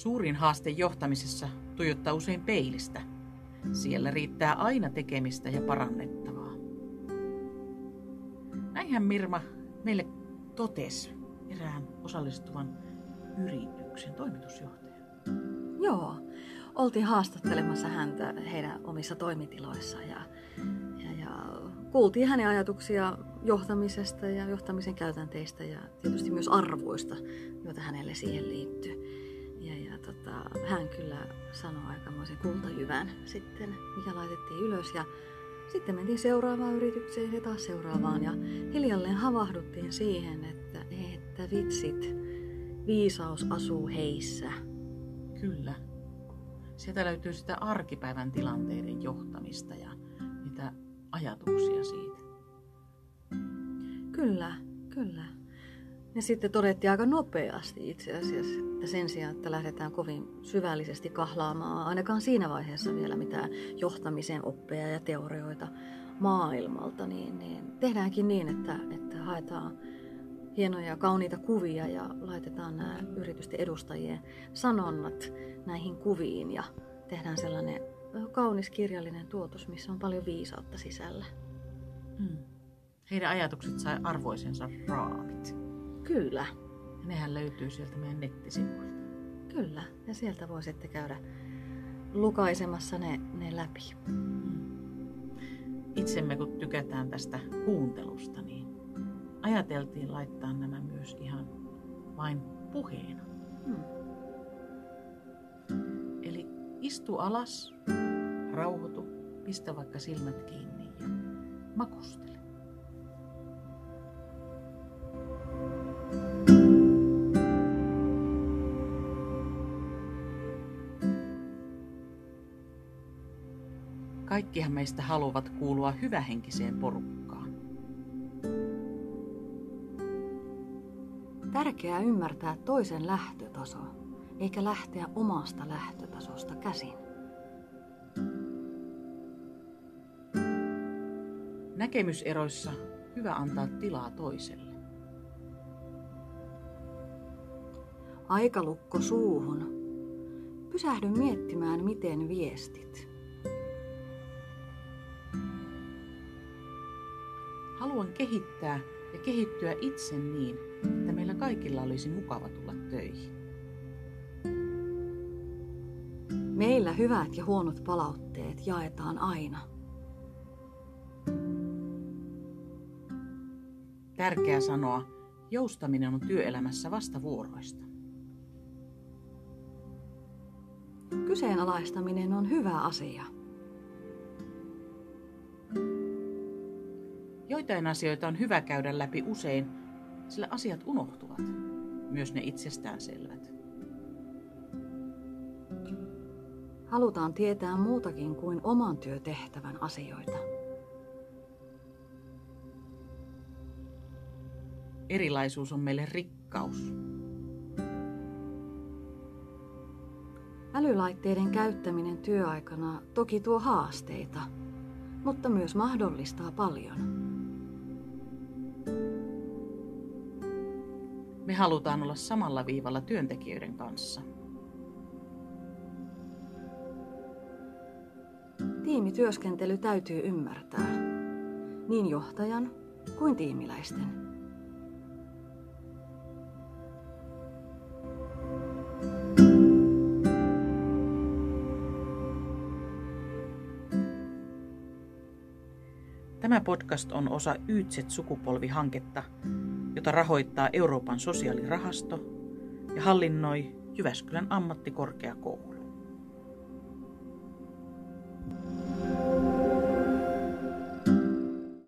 Suurin haaste johtamisessa tuijottaa usein peilistä. Siellä riittää aina tekemistä ja parannettavaa. Näinhän Mirma meille totesi erään osallistuvan yrityksen toimitusjohtaja. Joo, oltiin haastattelemassa häntä heidän omissa toimitiloissaan ja kuultiin hänen ajatuksia johtamisesta ja johtamisen käytänteistä ja tietysti myös arvoista, joita hänelle siihen liittyy. Hän kyllä sanoi aikamoisen kultajyvän sitten, mikä laitettiin ylös, ja sitten mentiin seuraavaan yritykseen ja taas seuraavaan ja hiljalleen havahduttiin siihen, että vitsit, viisaus asuu heissä. Kyllä. Sieltä löytyy sitä arkipäivän tilanteiden johtamista ja niitä ajatuksia siitä. Kyllä. Ja sitten todettiin aika nopeasti itse asiassa, että sen sijaan, että lähdetään kovin syvällisesti kahlaamaan ainakaan siinä vaiheessa vielä mitään johtamisen oppeja ja teorioita maailmalta, niin tehdäänkin niin, että haetaan hienoja ja kauniita kuvia ja laitetaan nämä yritysten edustajien sanonnat näihin kuviin ja tehdään sellainen kaunis kirjallinen tuotos, missä on paljon viisautta sisällä. Heidän ajatukset sai arvoisensa raamit. Kyllä. Ja nehän löytyy sieltä meidän nettisivuilta. Kyllä. Ja sieltä voi sitten käydä lukaisemassa ne läpi. Itsemme kun tykätään tästä kuuntelusta, niin ajateltiin laittaa nämä myös ihan vain puheena. Eli istu alas, rauhoitu, pistä vaikka silmät kiinni ja makustele. Kaikkihan meistä haluavat kuulua hyvähenkiseen porukkaan. Tärkeää ymmärtää toisen lähtötaso, eikä lähteä omasta lähtötasosta käsin. Näkemyseroissa hyvä antaa tilaa toiselle. Aikalukko suuhun. Pysähdy miettimään, miten viestit. Haluan kehittää ja kehittyä itse niin, että meillä kaikilla olisi mukava tulla töihin. Meillä hyvät ja huonot palautteet jaetaan aina. Tärkeää sanoa, joustaminen on työelämässä vastavuoroista. Kyseenalaistaminen on hyvä asia. Joitain asioita on hyvä käydä läpi usein, sillä asiat unohtuvat, myös ne itsestäänselvät. Halutaan tietää muutakin kuin oman työtehtävän asioita. Erilaisuus on meille rikkaus. Älylaitteiden käyttäminen työaikana toki tuo haasteita, mutta myös mahdollistaa paljon. Me halutaan olla samalla viivalla työntekijöiden kanssa. Tiimityöskentely täytyy ymmärtää, niin johtajan kuin tiimiläisten. Tämä podcast on osa YZ-sukupolvi-hanketta, jota rahoittaa Euroopan sosiaalirahasto ja hallinnoi Jyväskylän ammattikorkeakoulu.